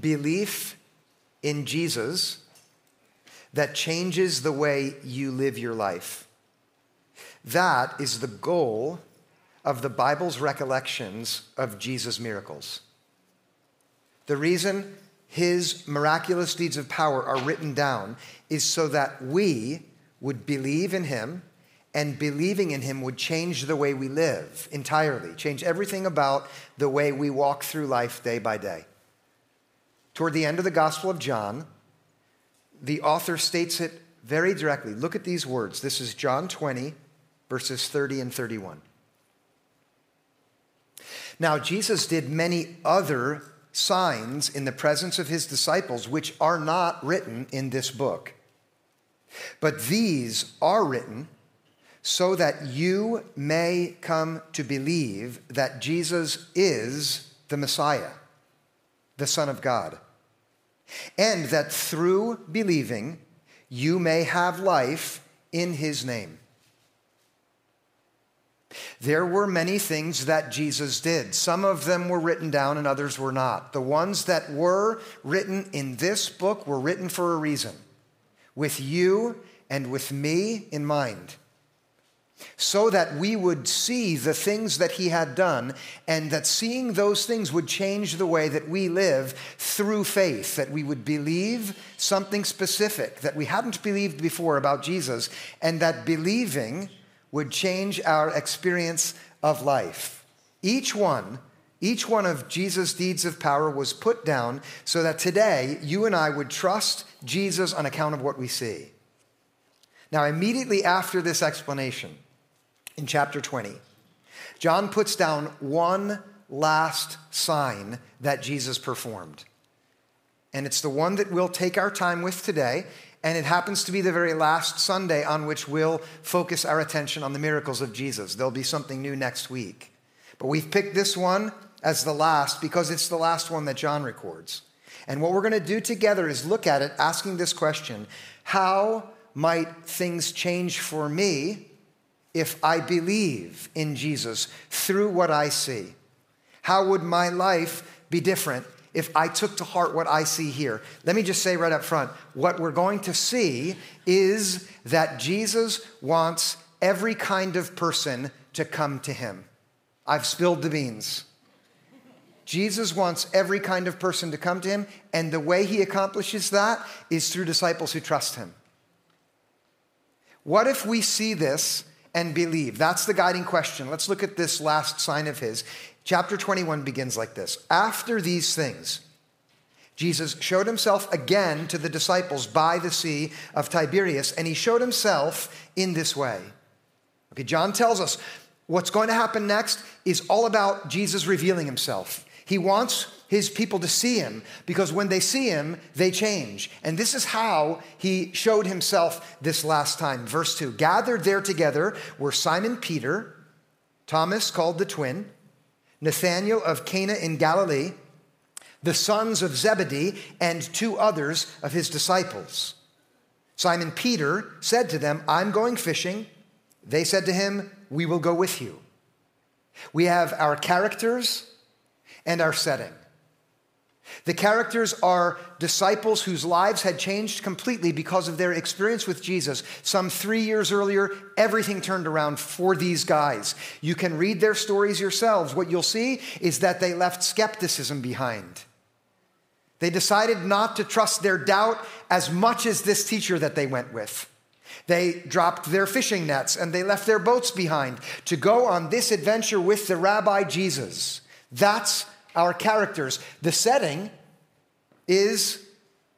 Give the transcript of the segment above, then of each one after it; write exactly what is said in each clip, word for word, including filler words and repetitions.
belief in Jesus that changes the way you live your life. That is the goal of the Bible's recollections of Jesus' miracles. The reason his miraculous deeds of power are written down is so that we would believe in him, and believing in him would change the way we live entirely, change everything about the way we walk through life day by day. Toward the end of the Gospel of John, the author states it very directly. Look at these words. This is John twenty, verses thirty and thirty-one. Now, Jesus did many other signs in the presence of his disciples, which are not written in this book. But these are written so that you may come to believe that Jesus is the Messiah, the Son of God, and that through believing you may have life in his name. There were many things that Jesus did. Some of them were written down and others were not. The ones that were written in this book were written for a reason, with you and with me in mind, so that we would see the things that he had done, and that seeing those things would change the way that we live through faith, that we would believe something specific that we hadn't believed before about Jesus, and that believing would change our experience of life. Each one, each one of Jesus' deeds of power was put down so that today you and I would trust Jesus on account of what we see. Now, immediately after this explanation, in chapter twenty, John puts down one last sign that Jesus performed. And it's the one that we'll take our time with today. And it happens to be the very last Sunday on which we'll focus our attention on the miracles of Jesus. There'll be something new next week. But we've picked this one as the last because it's the last one that John records. And what we're going to do together is look at it asking this question: how might things change for me if I believe in Jesus through what I see? How would my life be different if I took to heart what I see here? Let me just say right up front, what we're going to see is that Jesus wants every kind of person to come to him. I've spilled the beans. Jesus wants every kind of person to come to him, and the way he accomplishes that is through disciples who trust him. What if we see this and believe? That's the guiding question. Let's look at this last sign of his. Chapter twenty-one begins like this. After these things, Jesus showed himself again to the disciples by the Sea of Tiberias, and he showed himself in this way. Okay, John tells us what's going to happen next is all about Jesus revealing himself. He wants his people to see him, because when they see him, they change. And this is how he showed himself this last time. Verse two, gathered there together were Simon Peter, Thomas called the twin, Nathanael of Cana in Galilee, the sons of Zebedee, and two others of his disciples. Simon Peter said to them, "I'm going fishing." They said to him, "We will go with you." We have our characters and our setting. The characters are disciples whose lives had changed completely because of their experience with Jesus. Some three years earlier, everything turned around for these guys. You can read their stories yourselves. What you'll see is that they left skepticism behind. They decided not to trust their doubt as much as this teacher that they went with. They dropped their fishing nets and they left their boats behind to go on this adventure with the Rabbi Jesus. That's our characters. The setting is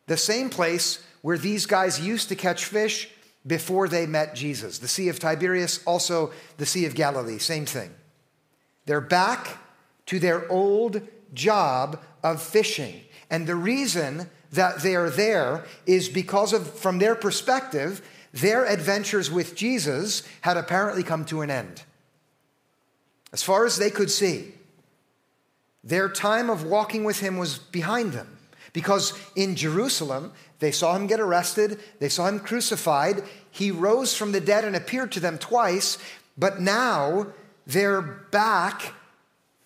the same place where these guys used to catch fish before they met Jesus. The Sea of Tiberias, also the Sea of Galilee, same thing. They're back to their old job of fishing. And the reason that they are there is because of, from their perspective, their adventures with Jesus had apparently come to an end. As far as they could see, their time of walking with him was behind them, because in Jerusalem, they saw him get arrested. They saw him crucified. He rose from the dead and appeared to them twice. But now they're back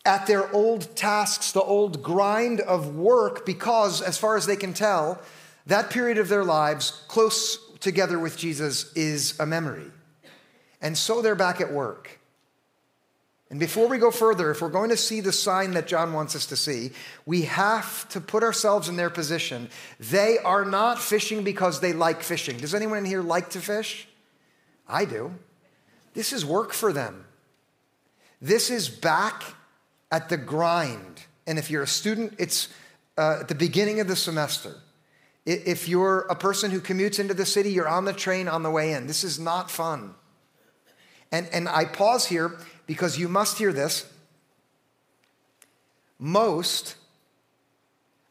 at their old tasks, the old grind of work, because as far as they can tell, that period of their lives close together with Jesus is a memory. And so they're back at work. And before we go further, if we're going to see the sign that John wants us to see, we have to put ourselves in their position. They are not fishing because they like fishing. Does anyone in here like to fish? I do. This is work for them. This is back at the grind. And if you're a student, it's uh, at the beginning of the semester. If you're a person who commutes into the city, you're on the train on the way in. This is not fun. And, and I pause here because you must hear this. Most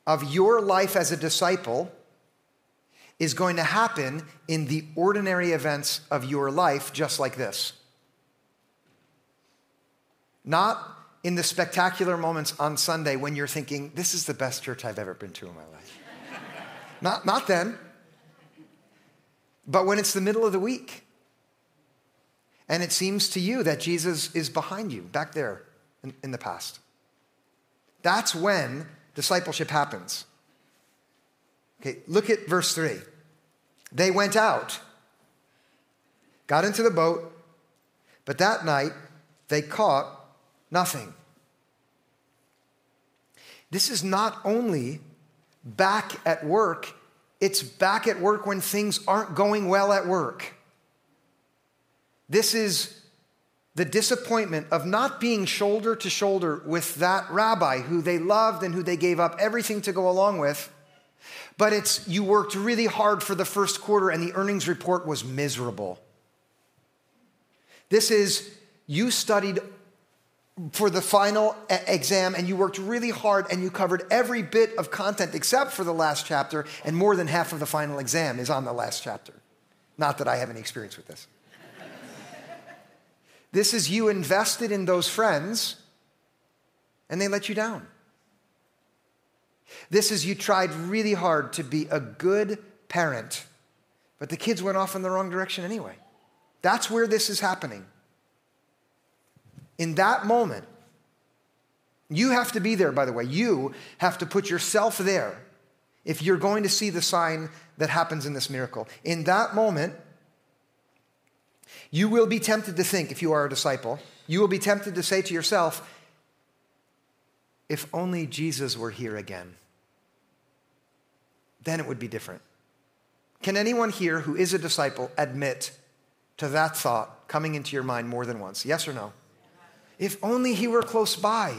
of your life as a disciple is going to happen in the ordinary events of your life, just like this. Not in the spectacular moments on Sunday when you're thinking, this is the best church I've ever been to in my life. Not, not then, but when it's the middle of the week and it seems to you that Jesus is behind you back there in, in the past. That's when discipleship happens. Okay, look at verse three. They went out, got into the boat, but that night they caught nothing. This is not only back at work, it's back at work when things aren't going well at work. This is the disappointment of not being shoulder to shoulder with that rabbi who they loved and who they gave up everything to go along with. But it's, you worked really hard for the first quarter and the earnings report was miserable. This is, you studied for the final exam and you worked really hard and you covered every bit of content except for the last chapter, and more than half of the final exam is on the last chapter. Not that I have any experience with this. This is, you invested in those friends and they let you down. This is, you tried really hard to be a good parent, but the kids went off in the wrong direction anyway. That's where this is happening. In that moment, you have to be there, by the way. You have to put yourself there if you're going to see the sign that happens in this miracle. In that moment, you will be tempted to think, if you are a disciple, you will be tempted to say to yourself, if only Jesus were here again, then it would be different. Can anyone here who is a disciple admit to that thought coming into your mind more than once? Yes or no? If only he were close by,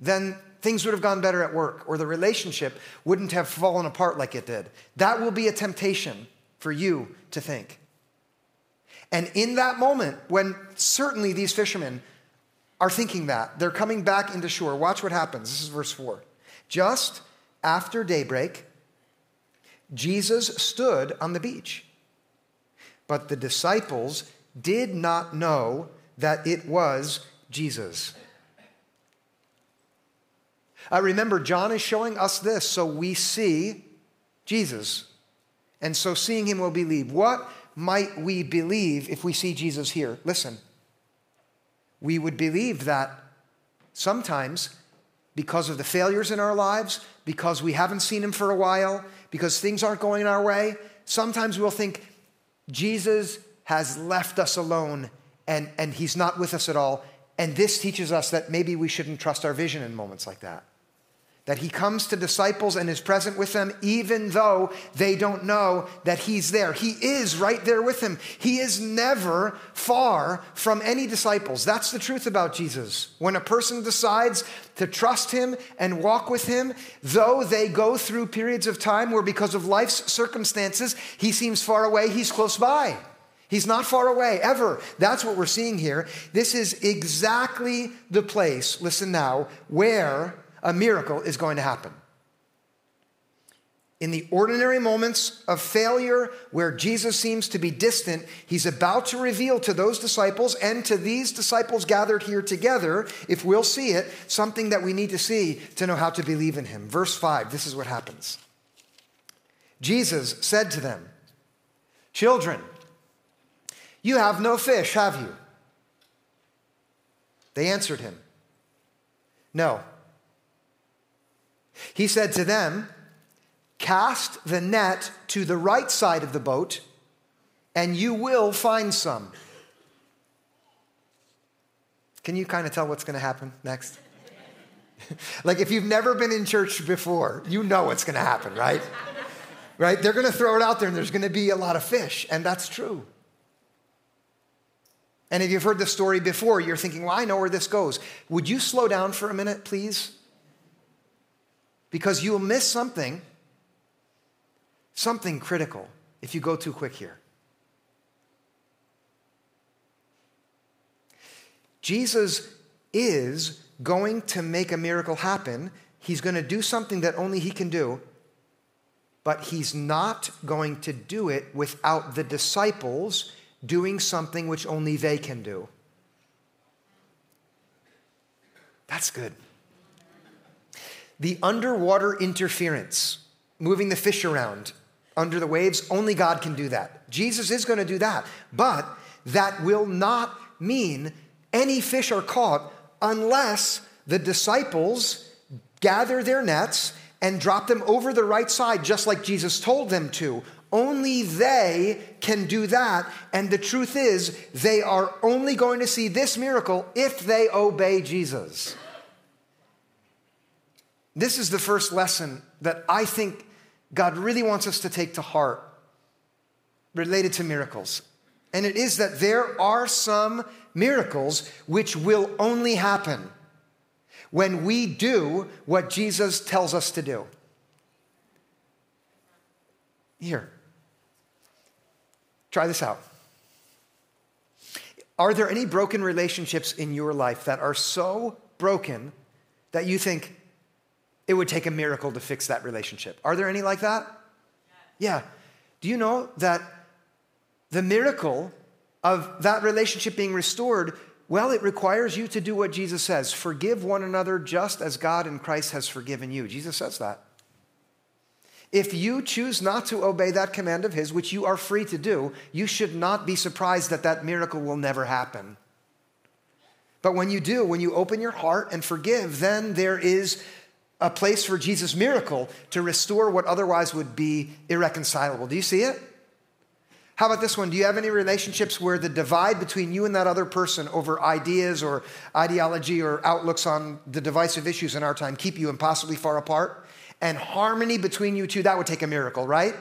then things would have gone better at work, or the relationship wouldn't have fallen apart like it did. That will be a temptation for you to think. And in that moment, when certainly these fishermen are thinking that, they're coming back into shore. Watch what happens. This is verse four. Just after daybreak, Jesus stood on the beach, but the disciples did not know that it was Jesus. Uh, remember, John is showing us this, so we see Jesus. And so seeing him will believe. What might we believe if we see Jesus here? Listen, we would believe that sometimes because of the failures in our lives, because we haven't seen him for a while, because things aren't going our way, sometimes we'll think Jesus has left us alone and, and he's not with us at all. And this teaches us that maybe we shouldn't trust our vision in moments like that. That he comes to disciples and is present with them even though they don't know that he's there. He is right there with them. He is never far from any disciples. That's the truth about Jesus. When a person decides to trust him and walk with him, though they go through periods of time where because of life's circumstances, he seems far away, he's close by. He's not far away, ever. That's what we're seeing here. This is exactly the place, listen now, where a miracle is going to happen. In the ordinary moments of failure where Jesus seems to be distant, he's about to reveal to those disciples and to these disciples gathered here together, if we'll see it, something that we need to see to know how to believe in him. Verse five, this is what happens. Jesus said to them, "Children, you have no fish, have you?" They answered him, No. He said to them, cast the net to the right side of the boat, and you will find some. Can you kind of tell what's going to happen next? Like, if you've never been in church before, you know what's going to happen, right? Right? They're going to throw it out there, and there's going to be a lot of fish, and that's true. And if you've heard the story before, you're thinking, well, I know where this goes. Would you slow down for a minute, please? Because you'll miss something, something critical, if you go too quick here. Jesus is going to make a miracle happen. He's going to do something that only he can do, but he's not going to do it without the disciples doing something which only they can do. That's good. The underwater interference, moving the fish around under the waves, only God can do that. Jesus is going to do that, but that will not mean any fish are caught unless the disciples gather their nets and drop them over the right side, just like Jesus told them to. Only they can do that. And the truth is, they are only going to see this miracle if they obey Jesus. This is the first lesson that I think God really wants us to take to heart related to miracles. And it is that there are some miracles which will only happen when we do what Jesus tells us to do. Here, try this out. Are there any broken relationships in your life that are so broken that you think it would take a miracle to fix that relationship? Are there any like that? Yeah. Yeah. Do you know that the miracle of that relationship being restored, well, it requires you to do what Jesus says. Forgive one another just as God in Christ has forgiven you. Jesus says that. If you choose not to obey that command of his, which you are free to do, you should not be surprised that that miracle will never happen. But when you do, when you open your heart and forgive, then there is a place for Jesus' miracle to restore what otherwise would be irreconcilable. Do you see it? How about this one? Do you have any relationships where the divide between you and that other person over ideas or ideology or outlooks on the divisive issues in our time keep you impossibly far apart? And harmony between you two, that would take a miracle, right?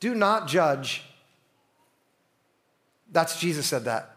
Do not judge. That's Jesus said that.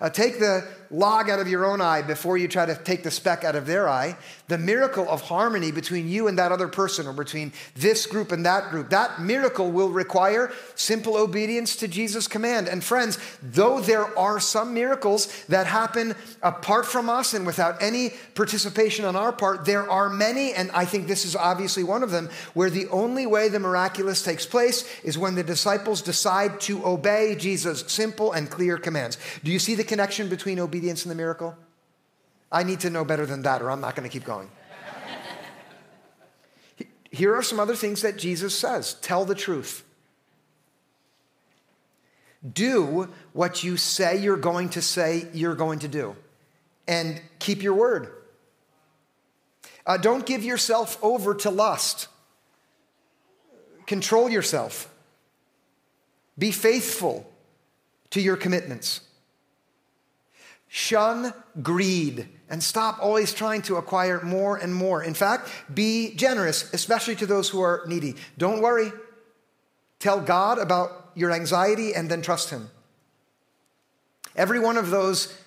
Uh, take the log out of your own eye before you try to take the speck out of their eye. The miracle of harmony between you and that other person, or between this group and that group, that miracle will require simple obedience to Jesus' command. And friends, though there are some miracles that happen apart from us and without any participation on our part, there are many, and I think this is obviously one of them, where the only way the miraculous takes place is when the disciples decide to obey Jesus' simple and clear commands. Do you see the connection between obedience and the miracle? I need to know better than that, or I'm not going to keep going. Here are some other things that Jesus says. Tell the truth. Do what you say you're going to say you're going to do, and keep your word. Uh, don't give yourself over to lust. Control yourself. Be faithful to your commitments. Shun greed and stop always trying to acquire more and more. In fact, be generous, especially to those who are needy. Don't worry. Tell God about your anxiety and then trust him. Every one of those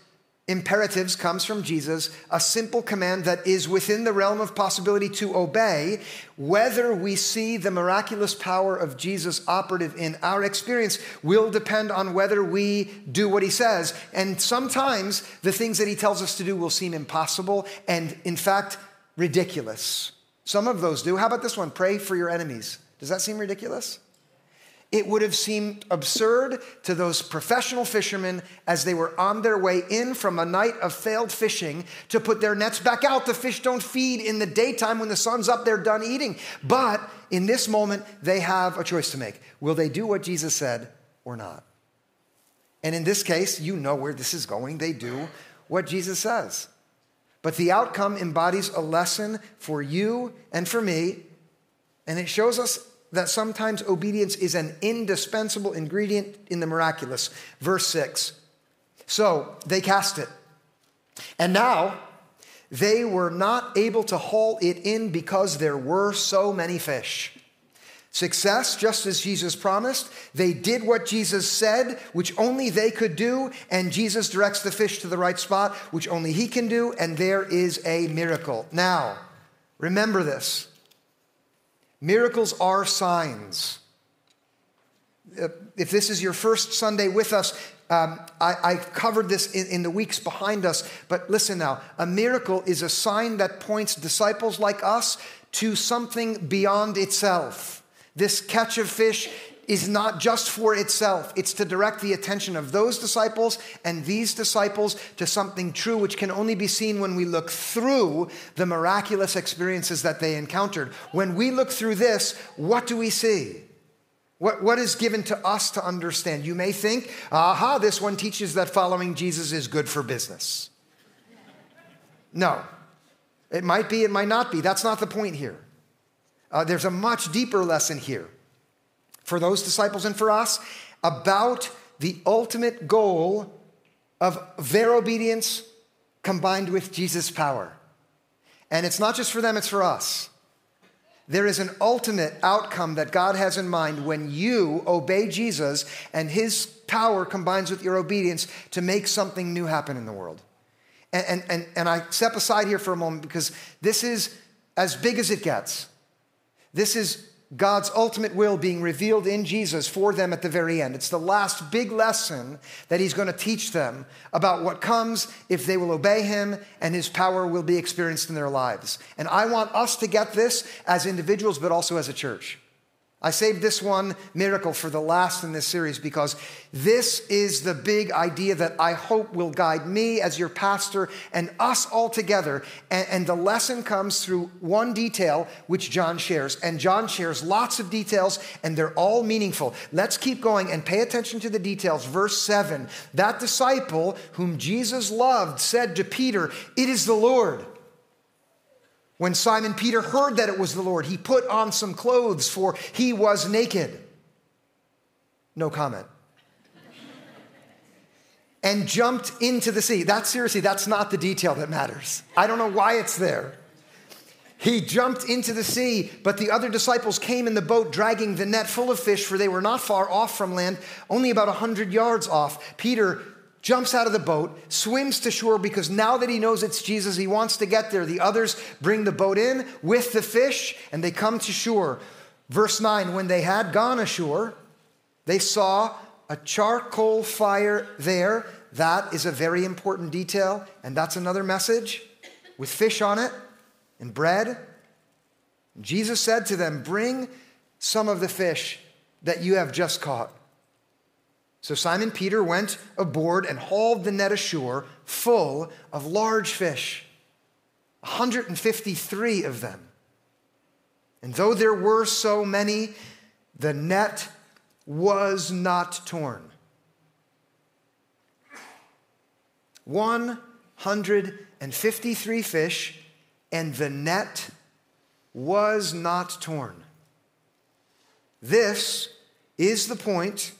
imperatives comes from Jesus, a simple command that is within the realm of possibility to obey, whether we see the miraculous power of Jesus operative in our experience will depend on whether we do what he says. And sometimes the things that he tells us to do will seem impossible and, in fact, ridiculous. Some of those do. How about this one? Pray for your enemies. Does that seem ridiculous? It would have seemed absurd to those professional fishermen as they were on their way in from a night of failed fishing to put their nets back out. The fish don't feed in the daytime. When the sun's up, they're done eating. But in this moment, they have a choice to make. Will they do what Jesus said or not? And in this case, you know where this is going. They do what Jesus says. But the outcome embodies a lesson for you and for me, and it shows us that sometimes obedience is an indispensable ingredient in the miraculous. Verse six, so they cast it, and now they were not able to haul it in because there were so many fish. Success, just as Jesus promised. They did what Jesus said, which only they could do, and Jesus directs the fish to the right spot, which only he can do, and there is a miracle. Now, remember this. Miracles are signs. If this is your first Sunday with us, um, I, I covered this in, in the weeks behind us, but listen now. A miracle is a sign that points disciples like us to something beyond itself. This catch of fish is not just for itself. It's to direct the attention of those disciples and these disciples to something true, which can only be seen when we look through the miraculous experiences that they encountered. When we look through this, what do we see? What, what is given to us to understand? You may think, aha, this one teaches that following Jesus is good for business. No. It might be, it might not be. That's not the point here. Uh, there's a much deeper lesson here for those disciples and for us about the ultimate goal of their obedience combined with Jesus' power. And it's not just for them, it's for us. There is an ultimate outcome that God has in mind when you obey Jesus and his power combines with your obedience to make something new happen in the world. And, and, and I step aside here for a moment because this is as big as it gets. This is God's ultimate will being revealed in Jesus for them at the very end. It's the last big lesson that he's going to teach them about what comes if they will obey him, and his power will be experienced in their lives. And I want us to get this as individuals, but also as a church. I saved this one miracle for the last in this series because this is the big idea that I hope will guide me as your pastor and us all together. And, and the lesson comes through one detail, which John shares. And John shares lots of details, and they're all meaningful. Let's keep going and pay attention to the details. Verse seven, that disciple whom Jesus loved said to Peter, "It is the Lord." When Simon Peter heard that it was the Lord, he put on some clothes, for he was naked. No comment. And jumped into the sea. That's seriously, that's not the detail that matters. I don't know why it's there. He jumped into the sea, but the other disciples came in the boat dragging the net full of fish, for they were not far off from land, only about a hundred yards off. Peter jumps out of the boat, swims to shore, because now that he knows it's Jesus, he wants to get there. The others bring the boat in with the fish, and they come to shore. Verse nine, when they had gone ashore, they saw a charcoal fire there. That is a very important detail, and that's another message, with fish on it and bread. Jesus said to them, "Bring some of the fish that you have just caught." So Simon Peter went aboard and hauled the net ashore full of large fish, one hundred fifty-three of them. And though there were so many, the net was not torn. one hundred fifty-three fish, and the net was not torn. This is the point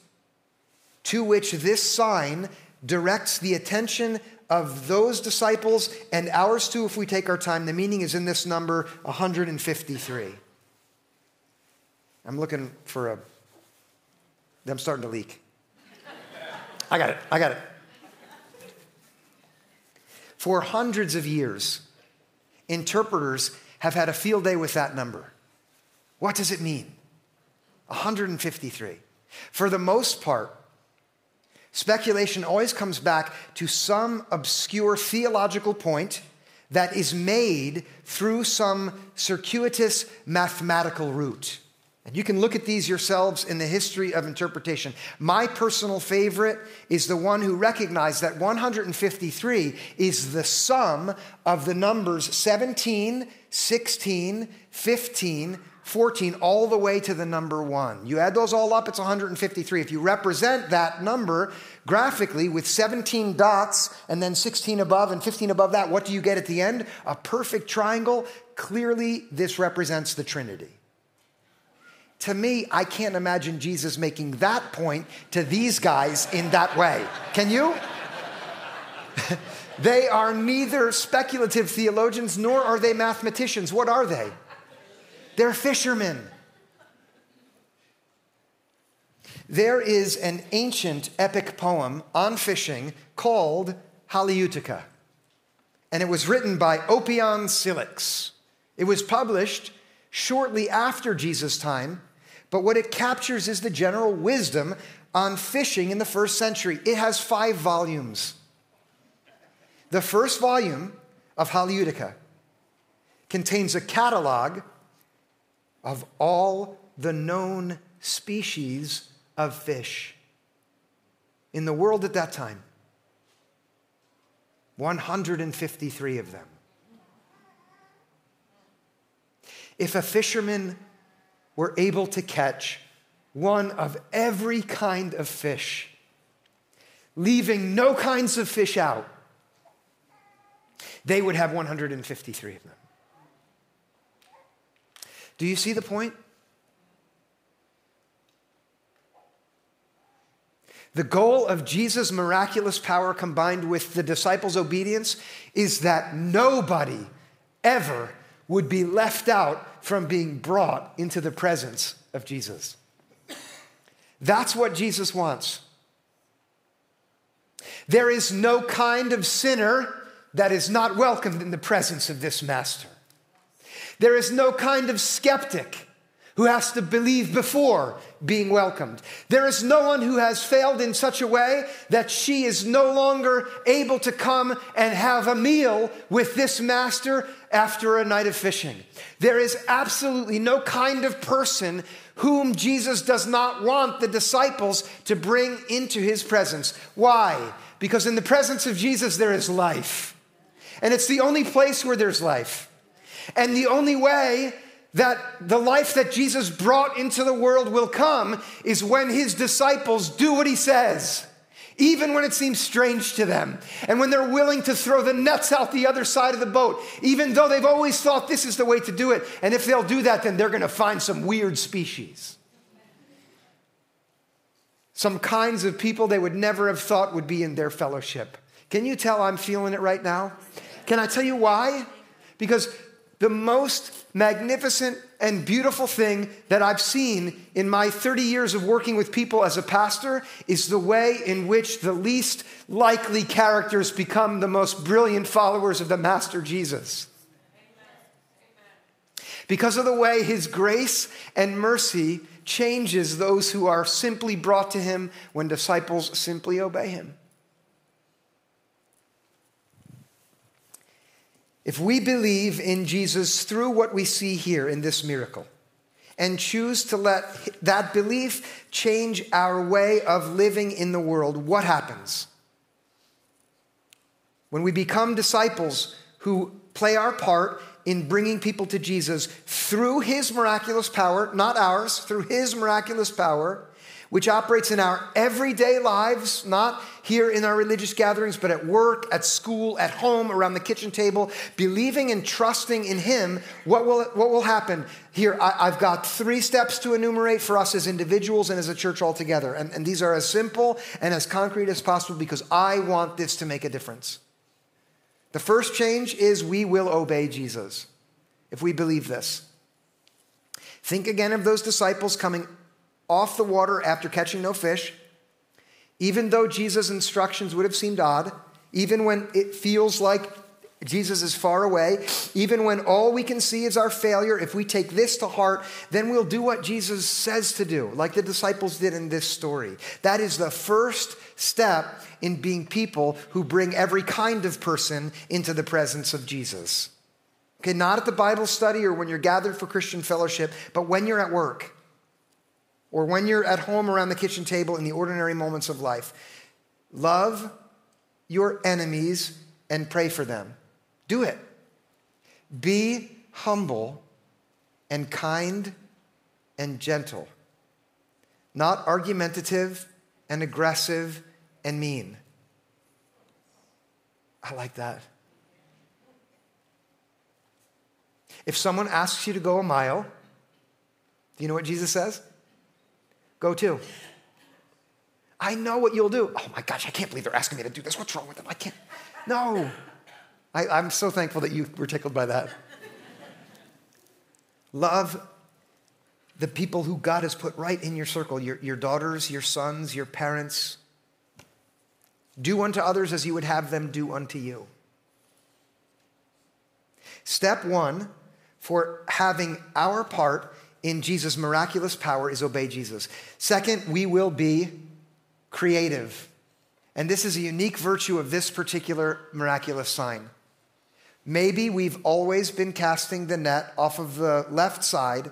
to which this sign directs the attention of those disciples and ours too if we take our time. The meaning is in this number, one hundred fifty-three. I'm looking for a, I'm starting to leak. I got it, I got it. For hundreds of years, interpreters have had a field day with that number. What does it mean? one hundred fifty-three. For the most part, speculation always comes back to some obscure theological point that is made through some circuitous mathematical route. And you can look at these yourselves in the history of interpretation. My personal favorite is the one who recognized that one hundred fifty-three is the sum of the numbers seventeen, sixteen, fifteen, fourteen, all the way to the number one. You add those all up, it's one hundred fifty-three. If you represent that number graphically with seventeen dots and then sixteen above and fifteen above that, what do you get at the end? A perfect triangle. Clearly, this represents the Trinity. To me, I can't imagine Jesus making that point to these guys in that way. Can you? They are neither speculative theologians nor are they mathematicians. What are they? They're fishermen. There is an ancient epic poem on fishing called Haleutica. And it was written by Oppian Silex. It was published shortly after Jesus' time, but what it captures is the general wisdom on fishing in the first century. It has five volumes. The first volume of Haleutica contains a catalog of all the known species of fish in the world at that time. one hundred fifty-three of them. If a fisherman were able to catch one of every kind of fish, leaving no kinds of fish out, they would have one hundred fifty-three of them. Do you see the point? The goal of Jesus' miraculous power combined with the disciples' obedience is that nobody ever would be left out from being brought into the presence of Jesus. That's what Jesus wants. There is no kind of sinner that is not welcomed in the presence of this master. There is no kind of skeptic who has to believe before being welcomed. There is no one who has failed in such a way that she is no longer able to come and have a meal with this master after a night of fishing. There is absolutely no kind of person whom Jesus does not want the disciples to bring into his presence. Why? Because in the presence of Jesus, there is life. And it's the only place where there's life. And the only way that the life that Jesus brought into the world will come is when his disciples do what he says, even when it seems strange to them, and when they're willing to throw the nets out the other side of the boat, even though they've always thought this is the way to do it. And if they'll do that, then they're going to find some weird species, some kinds of people they would never have thought would be in their fellowship. Can you tell I'm feeling it right now? Can I tell you why? Because the most magnificent and beautiful thing that I've seen in my thirty years of working with people as a pastor is the way in which the least likely characters become the most brilliant followers of the Master Jesus. Amen. Because of the way his grace and mercy changes those who are simply brought to him when disciples simply obey him. If we believe in Jesus through what we see here in this miracle and choose to let that belief change our way of living in the world, what happens? When we become disciples who play our part in bringing people to Jesus through his miraculous power, not ours, through his miraculous power, which operates in our everyday lives, not here in our religious gatherings, but at work, at school, at home, around the kitchen table, believing and trusting in him, what will, what will happen? Here, I, I've got three steps to enumerate for us as individuals and as a church altogether. And, and these are as simple and as concrete as possible because I want this to make a difference. The first change is we will obey Jesus if we believe this. Think again of those disciples coming off the water after catching no fish, even though Jesus' instructions would have seemed odd, even when it feels like Jesus is far away, even when all we can see is our failure, if we take this to heart, then we'll do what Jesus says to do, like the disciples did in this story. That is the first step in being people who bring every kind of person into the presence of Jesus. Okay, not at the Bible study or when you're gathered for Christian fellowship, but when you're at work, or when you're at home around the kitchen table in the ordinary moments of life. Love your enemies and pray for them. Do it. Be humble and kind and gentle, not argumentative and aggressive and mean. I like that. If someone asks you to go a mile, do you know what Jesus says? Go two. I know what you'll do. Oh my gosh, I can't believe they're asking me to do this. What's wrong with them? I can't. No. I, I'm so thankful that you were tickled by that. Love the people who God has put right in your circle, your, your daughters, your sons, your parents. Do unto others as you would have them do unto you. Step one for having our part in Jesus' miraculous power is obey Jesus. Second, we will be creative. And this is a unique virtue of this particular miraculous sign. Maybe we've always been casting the net off of the left side,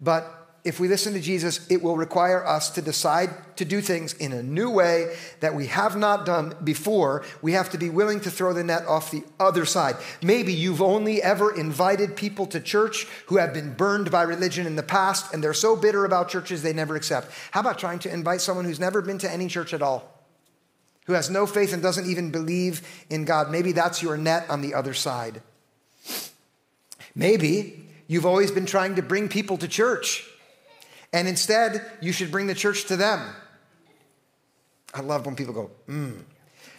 but if we listen to Jesus, it will require us to decide to do things in a new way that we have not done before. We have to be willing to throw the net off the other side. Maybe you've only ever invited people to church who have been burned by religion in the past, and they're so bitter about churches they never accept. How about trying to invite someone who's never been to any church at all, who has no faith and doesn't even believe in God? Maybe that's your net on the other side. Maybe you've always been trying to bring people to church, and instead, you should bring the church to them. I love when people go, mmm.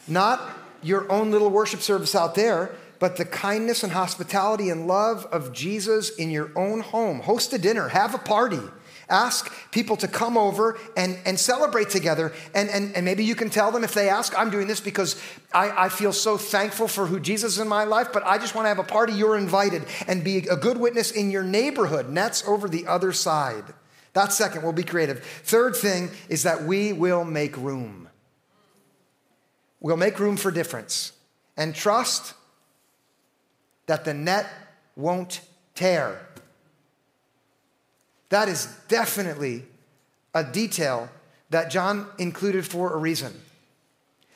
Not your own little worship service out there, but the kindness and hospitality and love of Jesus in your own home. Host a dinner, have a party. Ask people to come over and, and celebrate together. And, and, and maybe you can tell them if they ask, I'm doing this because I, I feel so thankful for who Jesus is in my life, but I just want to have a party. You're invited. And be a good witness in your neighborhood. And that's over the other side. That's second, we'll be creative. Third thing is that we will make room. We'll make room for difference and trust that the net won't tear. That is definitely a detail that John included for a reason.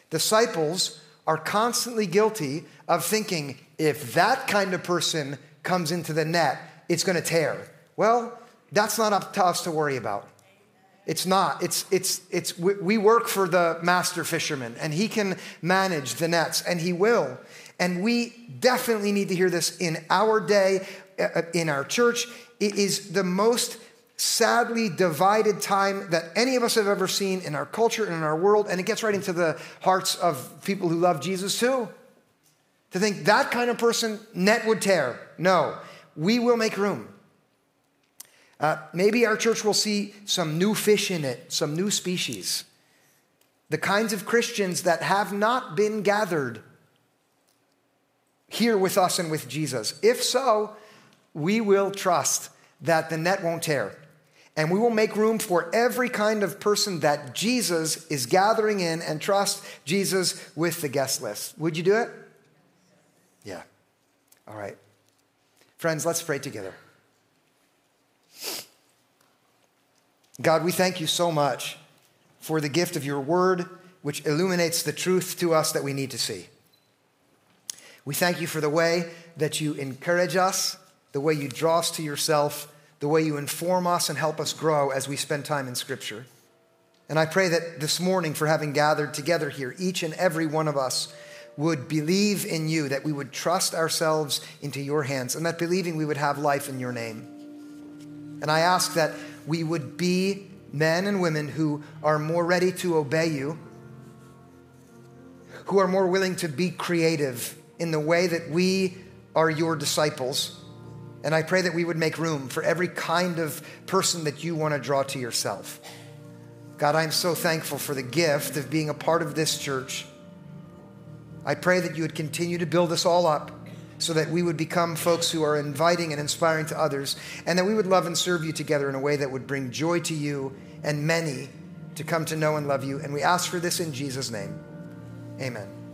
Disciples are constantly guilty of thinking, if that kind of person comes into the net, it's going to tear. Well, that's not up to us to worry about. It's not. It's, it's, it's, we, we work for the master fisherman, and he can manage the nets, and he will. And we definitely need to hear this in our day, in our church. It is the most sadly divided time that any of us have ever seen in our culture and in our world, and it gets right into the hearts of people who love Jesus too. To think that kind of person, net would tear. No, we will make room. Uh, maybe our church will see some new fish in it, some new species. The kinds of Christians that have not been gathered here with us and with Jesus. If so, we will trust that the net won't tear. And we will make room for every kind of person that Jesus is gathering in, and trust Jesus with the guest list. Would you do it? Yeah. All right. Friends, let's pray together. God, we thank you so much for the gift of your word, which illuminates the truth to us that we need to see. We thank you for the way that you encourage us, the way you draw us to yourself, the way you inform us and help us grow as we spend time in Scripture. And I pray that this morning, for having gathered together here, each and every one of us would believe in you, that we would trust ourselves into your hands, and that believing we would have life in your name. And I ask that we would be men and women who are more ready to obey you, who are more willing to be creative in the way that we are your disciples. And I pray that we would make room for every kind of person that you want to draw to yourself. God, I am so thankful for the gift of being a part of this church. I pray that you would continue to build us all up, so that we would become folks who are inviting and inspiring to others, and that we would love and serve you together in a way that would bring joy to you and many to come to know and love you. And we ask for this in Jesus' name. Amen.